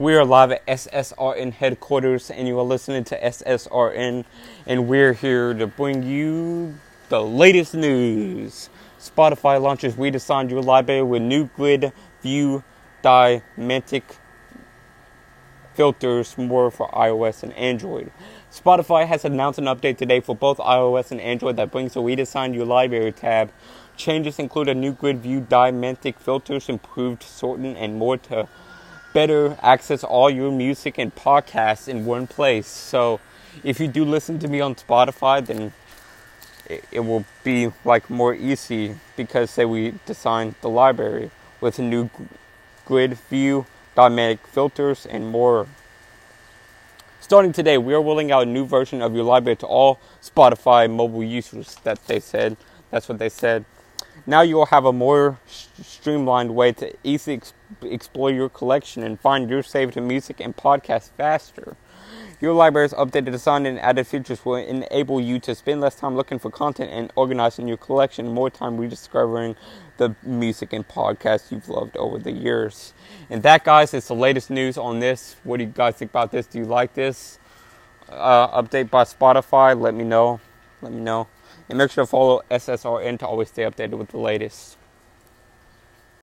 We are live at SSRN headquarters, and you are listening to SSRN, and we're here to bring you the latest news. Spotify launches redesigned Your Library with new Grid View dynamic filters, more for iOS and Android. Spotify has announced an update today for both iOS and Android that brings a redesigned Your Library tab. Changes include a new Grid View dynamic filters, improved sorting, and more to better access all your music and podcasts in one place. So if you do listen to me on Spotify, then it will be like more easy because they redesigned the library with a new Grid View, dynamic filters, and more. Starting today, we are rolling out a new version of Your Library to all Spotify mobile users. That's what they said. Now you'll have a more streamlined way to easily explore your collection and find your saved music and podcasts faster. Your Library's updated design and added features will enable you to spend less time looking for content and organizing your collection, more time rediscovering the music and podcasts you've loved over the years. And that, guys, is the latest news on this. What do you guys think about this? Do you like this update by Spotify? Let me know. And make sure to follow SSRN to always stay updated with the latest.